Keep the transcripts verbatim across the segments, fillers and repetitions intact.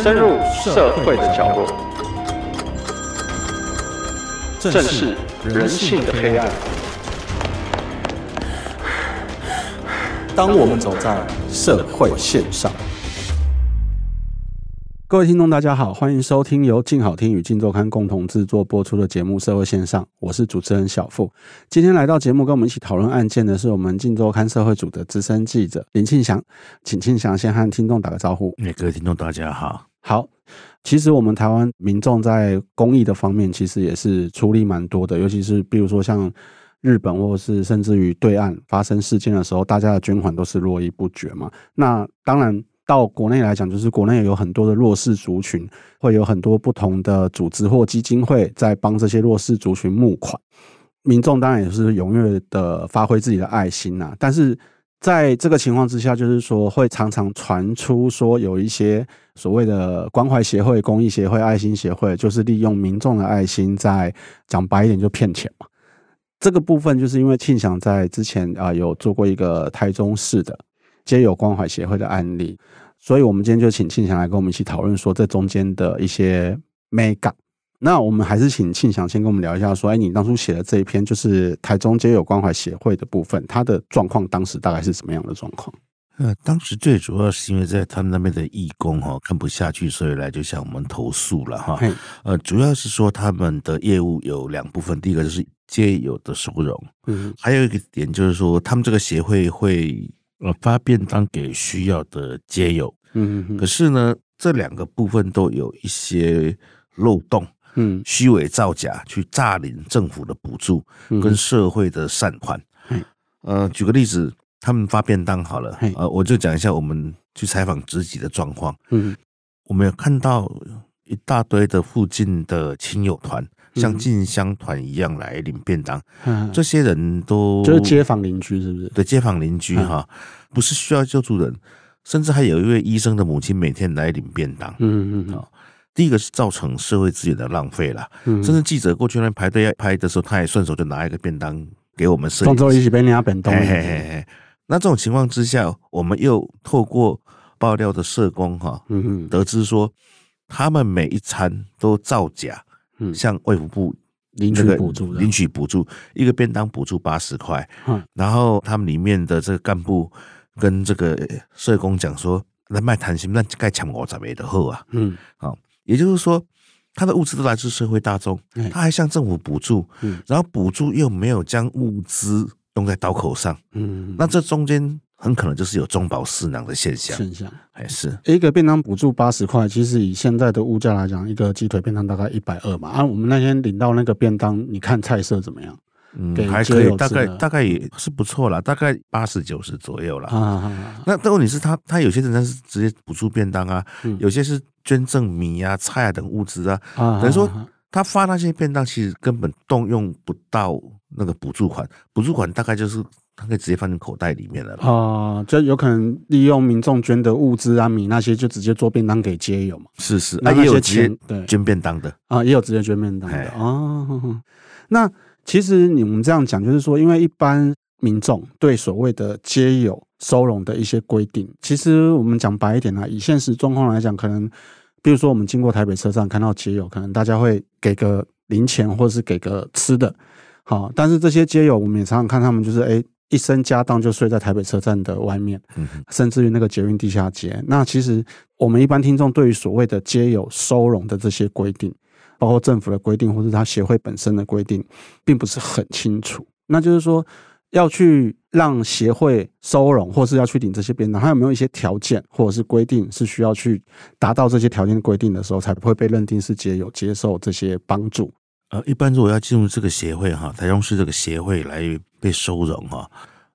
深入社会的角落，正视人性的黑暗。当我们走在社会线上，各位听众大家好，欢迎收听由静好听与静周刊共同制作播出的节目《社会线上》，我是主持人小富。今天来到节目跟我们一起讨论案件的是我们静周刊社会组的资深记者林庆祥，请庆祥先和听众打个招呼。各位听众大家好。好，其实我们台湾民众在公益的方面其实也是出力蛮多的，尤其是比如说像日本或是甚至于对岸发生事件的时候，大家的捐款都是络绎不绝嘛。那当然到国内来讲，就是国内有很多的弱势族群，会有很多不同的组织或基金会在帮这些弱势族群募款，民众当然也是踊跃的发挥自己的爱心啊。但是在这个情况之下，就是说会常常传出说有一些所谓的关怀协会、公益协会、爱心协会，就是利用民众的爱心，在讲白一点就骗钱嘛。这个部分就是因为庆祥在之前、呃、有做过一个台中市的街友关怀协会的案例，所以我们今天就请庆祥来跟我们一起讨论说这中间的一些美感。那我们还是请庆祥先跟我们聊一下说，哎，你当初写的这一篇就是台中街友关怀协会的部分，它的状况当时大概是什么样的状况？呃，当时最主要是因为在他们那边的义工哈、哦、看不下去，所以来就向我们投诉了哈。呃，主要是说他们的业务有两部分，第一个就是街友的收容，嗯，还有一个点就是说他们这个协会会呃发便当给需要的街友，嗯哼哼，可是呢，这两个部分都有一些漏洞。嗯，虚伪造假去诈领政府的补助跟社会的善款。嗯，呃，举个例子。他们发便当好了，呃，我就讲一下我们去采访自己的状况。嗯，我们有看到一大堆的附近的亲友团，像进香团一样来领便当。嗯，这些人都就是街坊邻居，是不是？对，街坊邻居哈，不是需要救助人，甚至还有一位医生的母亲每天来领便当。嗯嗯，第一个是造成社会资源的浪费啦，甚至记者过去那排队要拍的时候，他也顺手就拿一个便当给我们摄影师，一起被人家便当。那这种情况之下，我们又透过爆料的社工哈，嗯，得知说他们每一餐都造假，嗯，向卫福部领取补助，领取补助一个便当补助八十块，嗯，然后他们里面的这个干部跟这个社工讲说，那卖贪心，那该抢我怎么的后啊，嗯，好，也就是说他的物资都来自社会大众，他还向政府补助，嗯，然后补助又没有将物资用在刀口上，嗯，那这中间很可能就是有中饱私囊的现象。现象还是一个便当补助八十块，其实以现在的物价来讲，一个鸡腿便当大概一百二嘛。啊，我们那天领到那个便当，你看菜色怎么样？嗯，还可以，大概大概也是不错啦，大概八十九十左右啦。啊啊啊，那但问题是他，他他有些人他是直接补助便当啊，嗯，有些是捐赠米啊、菜啊等物资啊，等于说。啊啊啊他发那些便当，其实根本动用不到那个补助款，补助款大概就是他可以直接放进口袋里面了。哦，就有可能利用民众捐的物资啊、米那些，就直接做便当给街友嘛。是是，那也有直接捐便当的啊，也有直接捐便当的哦。那其实你们这样讲，就是说，因为一般民众对所谓的街友收容的一些规定，其实我们讲白一点啊，以现实状况来讲，可能。比如说我们经过台北车站看到街友，可能大家会给个零钱或是给个吃的，好，但是这些街友我们也常常看他们就是哎一身家当就睡在台北车站的外面，嗯，甚至于那个捷运地下街。那其实我们一般听众对于所谓的街友收容的这些规定，包括政府的规定或是他协会本身的规定，并不是很清楚。那就是说要去让协会收容或是要去领这些便当，它有没有一些条件或者是规定是需要去达到这些条件规定的时候才不会被认定是街友接受这些帮助？呃，一般如果要进入这个协会哈，台中市这个协会来被收容哈，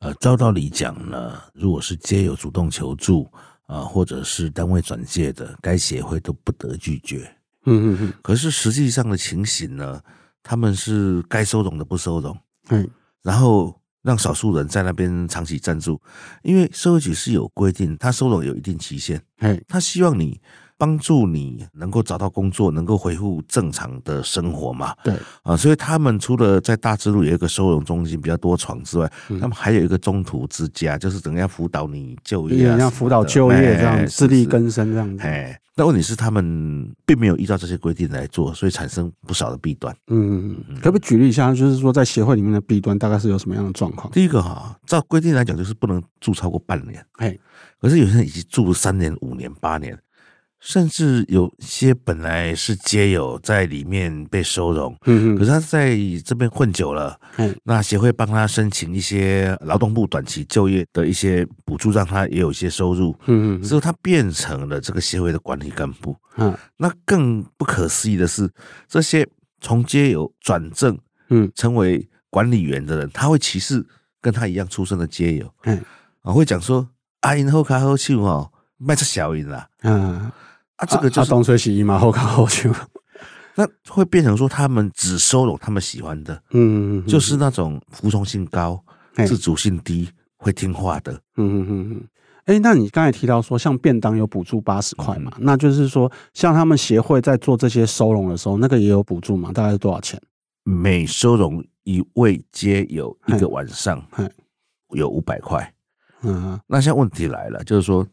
呃，照道理讲呢，如果是街友主动求助啊，呃，或者是单位转介的，该协会都不得拒绝。嗯嗯嗯。可是实际上的情形呢，他们是该收容的不收容，嗯，然后。让少数人在那边长期暂住，因为社会局是有规定，他收容有一定期限，他希望你帮助你能够找到工作，能够恢复正常的生活嘛。对啊，所以他们除了在大智路有一个收容中心比较多床之外，嗯，他们还有一个中途之家，就是等人家辅导你就业，啊，人家辅导就业这样，自力更生这样子。但问题是他们并没有依照这些规定来做，所以产生不少的弊端。嗯，可不可以举例一下，就是说在协会里面的弊端大概是有什么样的状况？第一个哈，照规定来讲就是不能住超过半年，可是有些人已经住了三年、五年、八年。甚至有些本来是街友在里面被收容，嗯，可是他在这边混久了，嗯，那协会帮他申请一些劳动部短期就业的一些补助，让他也有一些收入，嗯，之后他变成了这个协会的管理干部，嗯，那更不可思议的是，这些从街友转正，嗯，成为管理员的人，他会歧视跟他一样出身的街友，嗯，啊，会讲说啊，因后卡后去哦，卖出小因啦，嗯。啊，这个就是东吹西嘛，后看后求，那会变成说他们只收拢他们喜欢的，嗯，嗯嗯就是那种服从性高、自主性低、会听话的，嗯嗯嗯嗯。哎、欸，那你刚才提到说，像便当有补助八十块嘛、嗯，那就是说，像他们协会在做这些收容的时候，那个也有补助嘛？大概是多少钱？每收容一位街友一个晚上有五百块，嗯。那现在问题来了，就是说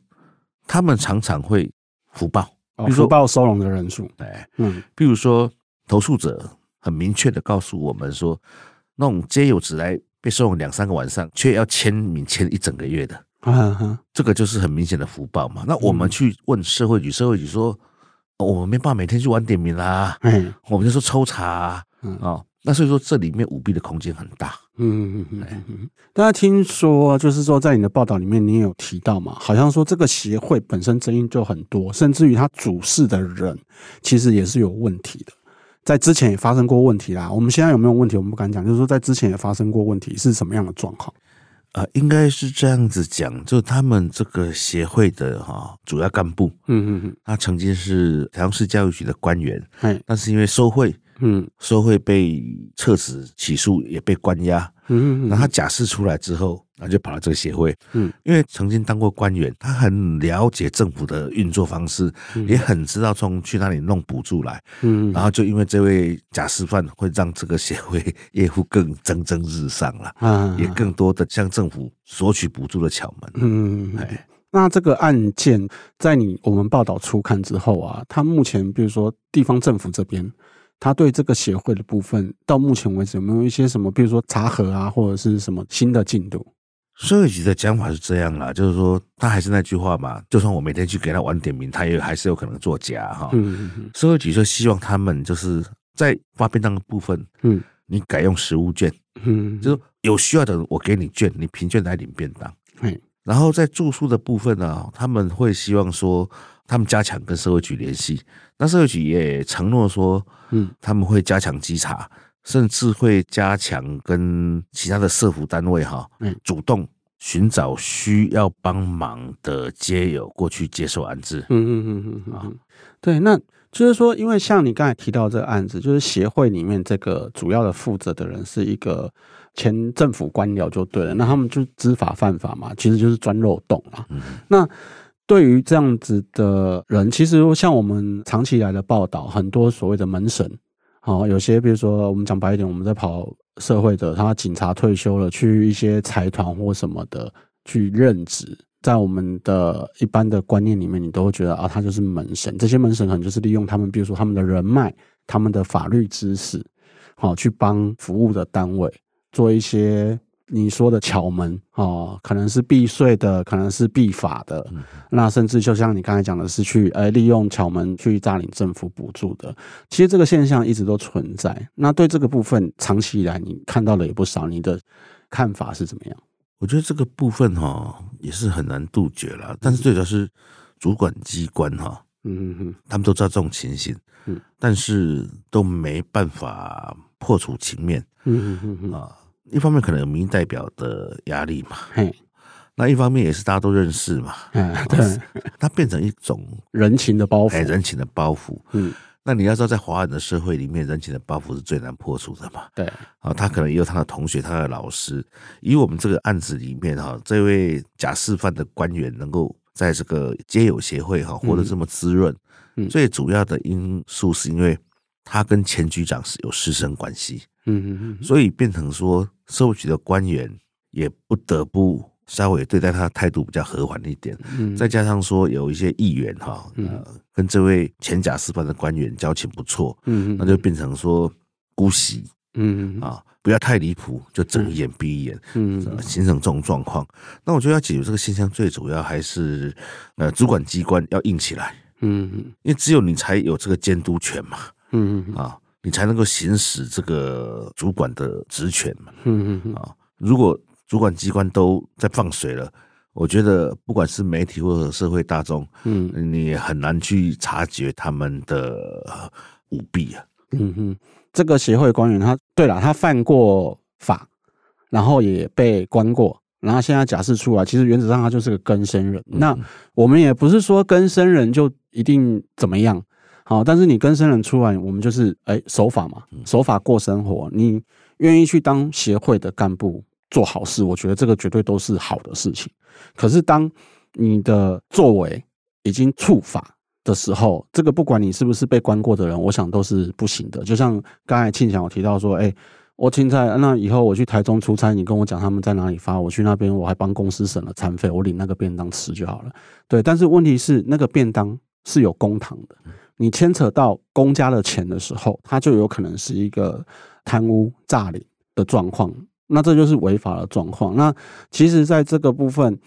他们常常会福报。比如说报收容的人数，嗯，比如说投诉者很明确的告诉我们说，那种街友只来被收容两三个晚上，却要签名签一整个月的，这个就是很明显的福报嘛。那我们去问社会局，社会局说我们没办法每天去晚点名啦，我们就说抽查啊、哦，那所以说这里面舞弊的空间很大。嗯嗯嗯嗯，大家听说就是说，在你的报道里面，你也有提到嘛，好像说这个协会本身争议就很多，甚至于他主事的人其实也是有问题的，在之前也发生过问题啦。我们现在有没有问题，我们不敢讲，就是说在之前也发生过问题，是什么样的状况？呃，应该是这样子讲，就他们这个协会的哈主要干部，嗯嗯，他曾经是台中市教育局的官员，但是因为收贿。嗯，收贿被撤职起诉，也被关押。嗯，然后他假释出来之后，然后就跑到这个协会。嗯，因为曾经当过官员，他很了解政府的运作方式，嗯、也很知道从去哪里弄补助来。嗯，然后就因为这位假释犯，会让这个协会业务更蒸蒸日上了。嗯，也更多的向政府索取补助的窍门。嗯，哎，那这个案件在你我们报道初看之后啊，他目前比如说地方政府这边。他对这个协会的部分到目前为止有没有一些什么比如说查核啊或者是什么新的进度？社会局的讲法是这样啦，就是说他还是那句话嘛，就算我每天去给他晚点名，他也还是有可能作假哈。嗯嗯，社会局就希望他们就是在发便当的部分，嗯，你改用食物券，嗯，就是有需要的我给你券，你凭券来领便当。嗯，然后在住宿的部分呢、啊，他们会希望说他们加强跟社会局联系，那社会局也承诺说，嗯，他们会加强稽查，甚至会加强跟其他的社福单位哈，主动寻找需要帮忙的街友过去接受安置。嗯嗯嗯嗯啊，对，那就是说，因为像你刚才提到这个案子，就是协会里面这个主要的负责的人是一个。前政府官僚就对了，那他们就知法犯法嘛，其实就是钻漏洞啦、嗯、那对于这样子的人，其实像我们长期以来的报道，很多所谓的门神、哦、有些比如说我们讲白一点，我们在跑社会的，他警察退休了，去一些财团或什么的去任职，在我们的一般的观念里面，你都会觉得啊，他就是门神，这些门神可能就是利用他们比如说他们的人脉、他们的法律知识、哦、去帮服务的单位做一些你说的巧门、哦、可能是避税的，可能是避法的、嗯、那甚至就像你刚才讲的是去、欸、利用巧门去诈领政府补助的，其实这个现象一直都存在。那对这个部分长期以来你看到的也不少，你的看法是怎么样？我觉得这个部分、哦、也是很难杜绝啦，但是最主要是主管机关、哦嗯、哼哼他们都知道这种情形、嗯、但是都没办法破除情面。嗯哼哼哼啊，一方面可能有民意代表的压力嘛，那一方面也是大家都认识嘛，对，它变成一种人情的包袱、欸、人情的包袱。嗯，那你要知道在华人的社会里面，人情的包袱是最难破除的嘛，对啊，他可能也有他的同学、他的老师。以我们这个案子里面哈，这位假释犯的官员能够在这个街友协会哈活得这么滋润、嗯嗯，最主要的因素是因为他跟前局长是有师生关系。嗯，所以变成说社会局的官员也不得不稍微对待他的态度比较和缓一点、嗯、再加上说有一些议员、哦嗯呃、跟这位前甲司法的官员交情不错、嗯、那就变成说姑息、嗯啊、不要太离谱就睁一眼闭一眼、嗯呃、形成这种状况。那我觉得要解决这个现象最主要还是、呃、主管机关要硬起来、嗯、因为只有你才有这个监督权嘛、嗯啊、你才能够行使这个主管的职权嘛、嗯啊、如果主管机关都在放水了，我觉得不管是媒体或者社会大众，嗯，你也很难去察觉他们的舞弊啊。嗯哼，这个协会官员他对了，他犯过法，然后也被关过，然后现在假释出来，其实原则上他就是个更生人。嗯、那我们也不是说更生人就一定怎么样，好，但是你更生人出来，我们就是哎守法嘛，守法过生活，你愿意去当协会的干部。做好事，我觉得这个绝对都是好的事情。可是当你的作为已经触法的时候，这个不管你是不是被关过的人，我想都是不行的。就像刚才庆祥有提到说，哎、欸，我青菜，那以后我去台中出差，你跟我讲他们在哪里发，我去那边我还帮公司省了餐费，我领那个便当吃就好了。对，但是问题是那个便当是有公帑的，你牵扯到公家的钱的时候，它就有可能是一个贪污诈领的状况。那这就是违法的状况。那其实在这个部分，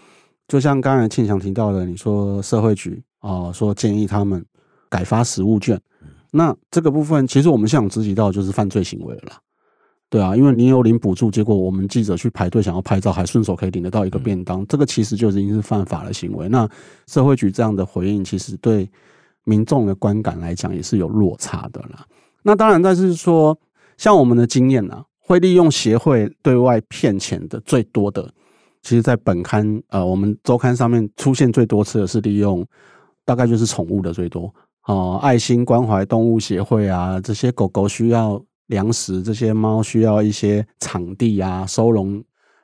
就像刚才庆祥提到的，你说社会局、呃、说建议他们改发实务券，那这个部分其实我们现场直击到就是犯罪行为了啦。对啊，因为你有领补助，结果我们记者去排队想要拍照，还顺手可以领得到一个便当，这个其实就已经是犯法的行为。那社会局这样的回应，其实对民众的观感来讲也是有落差的啦。那当然，但是说像我们的经验啊，会利用协会对外骗钱的最多的，其实在本刊呃，我们周刊上面出现最多次的是利用，大概就是宠物的最多、呃、爱心关怀动物协会啊，这些狗狗需要粮食，这些猫需要一些场地啊收容，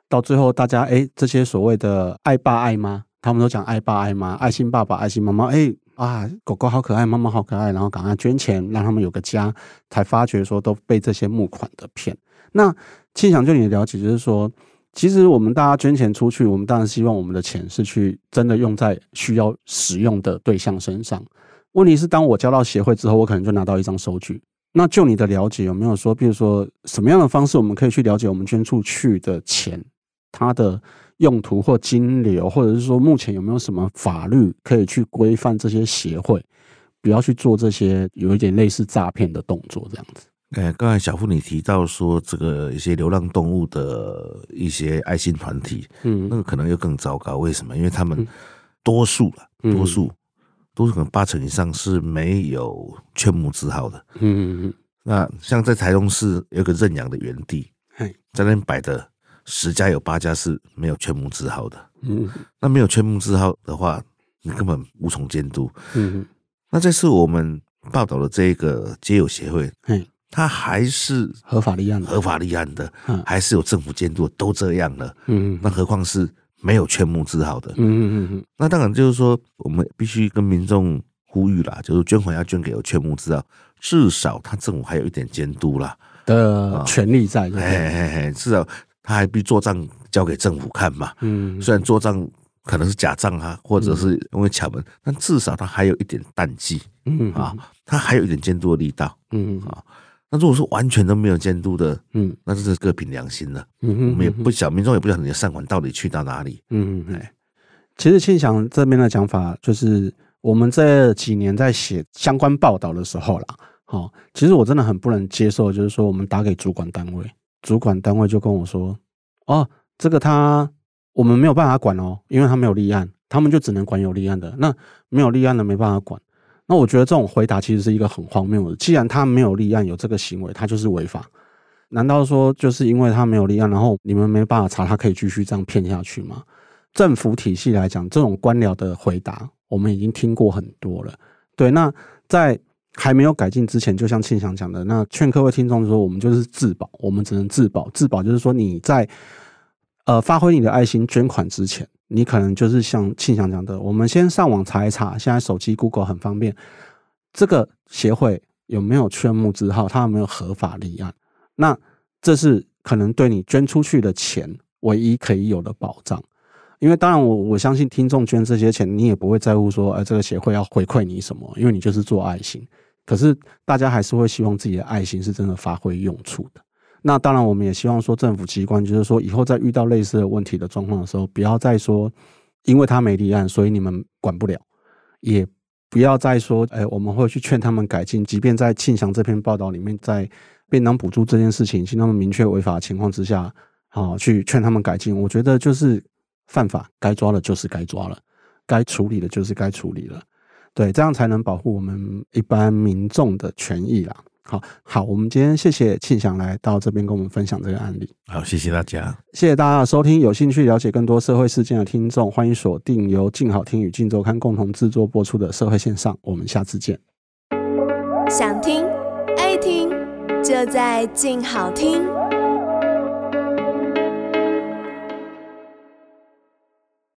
到最后大家哎，这些所谓的爱爸爱妈，他们都讲爱爸爱妈，爱心爸爸爱心妈妈，哎啊，狗狗好可爱，妈妈好可爱，然后赶快捐钱让他们有个家，才发觉说都被这些募款的骗。那庆祥就你的了解，就是说其实我们大家捐钱出去，我们当然希望我们的钱是去真的用在需要使用的对象身上。问题是当我交到协会之后，我可能就拿到一张收据。那就你的了解，有没有说比如说什么样的方式我们可以去了解我们捐出去的钱它的用途或金流，或者是说目前有没有什么法律可以去规范这些协会不要去做这些有一点类似诈骗的动作这样子？呃，刚才小富你提到说这个一些流浪动物的一些爱心团体，嗯，那个可能又更糟糕。为什么？因为他们多数了、嗯，多数多数可能八成以上是没有劝募字号的，嗯嗯。那像在台中市有个认养的园地，在那边摆的十家有八家是没有劝募字号的，嗯。那没有劝募字号的话，你根本无从监督，嗯。那这次我们报道的这个街友协会，嗯。他还是合法立案的，合法立案的，还是有政府监督，都这样了。嗯，那何况是没有劝募字号的。嗯嗯嗯。那当然就是说，我们必须跟民众呼吁啦，就是捐款要捐给有劝募字号，至少他政府还有一点监督啦的权利在。哎哎，至少他还必做账交给政府看嘛。嗯，虽然做账可能是假账啊，或者是因为巧门，但至少他还有一点淡季。嗯啊，他还有一点监督的力道。嗯啊。那如果说完全都没有监督的，嗯，那这是各凭良心了。嗯哼，我们也不晓，民众也不晓得你的善款到底去到哪里。嗯嗯，其实庆祥这边的讲法就是，我们这几年在写相关报道的时候啦，哦，其实我真的很不能接受，就是说我们打给主管单位，主管单位就跟我说，哦，这个他我们没有办法管哦，因为他没有立案，他们就只能管有立案的，那没有立案的没办法管。那我觉得这种回答其实是一个很荒谬的，既然他没有立案有这个行为，他就是违法。难道说就是因为他没有立案，然后你们没办法查，他可以继续这样骗下去吗？政府体系来讲，这种官僚的回答我们已经听过很多了。对，那在还没有改进之前，就像庆祥讲的，那劝各位听众说，我们就是自保，我们只能自保。自保就是说你在呃发挥你的爱心捐款之前，你可能就是像庆祥讲的，我们先上网查一查，现在手机 Google 很方便，这个协会有没有劝募字号，它有没有合法立案，那这是可能对你捐出去的钱唯一可以有的保障。因为当然我我相信听众捐这些钱你也不会在乎说、呃、这个协会要回馈你什么，因为你就是做爱心，可是大家还是会希望自己的爱心是真的发挥用处的。那当然我们也希望说政府机关就是说以后在遇到类似的问题的状况的时候，不要再说因为他没立案所以你们管不了，也不要再说、哎、我们会去劝他们改进，即便在庆祥这篇报道里面在便当补助这件事情经他们明确违法的情况之下、哦、去劝他们改进，我觉得就是犯法该抓的就是该抓了，该处理的就是该处理了，对，这样才能保护我们一般民众的权益啦。好, 好我们今天谢谢庆祥来到这边跟我们分享这个案例。好，谢谢大家，谢谢大家的收听。有兴趣了解更多社会事件的听众，欢迎锁定由静好听与静周刊共同制作播出的社会线上，我们下次见。想听爱听就在静好听。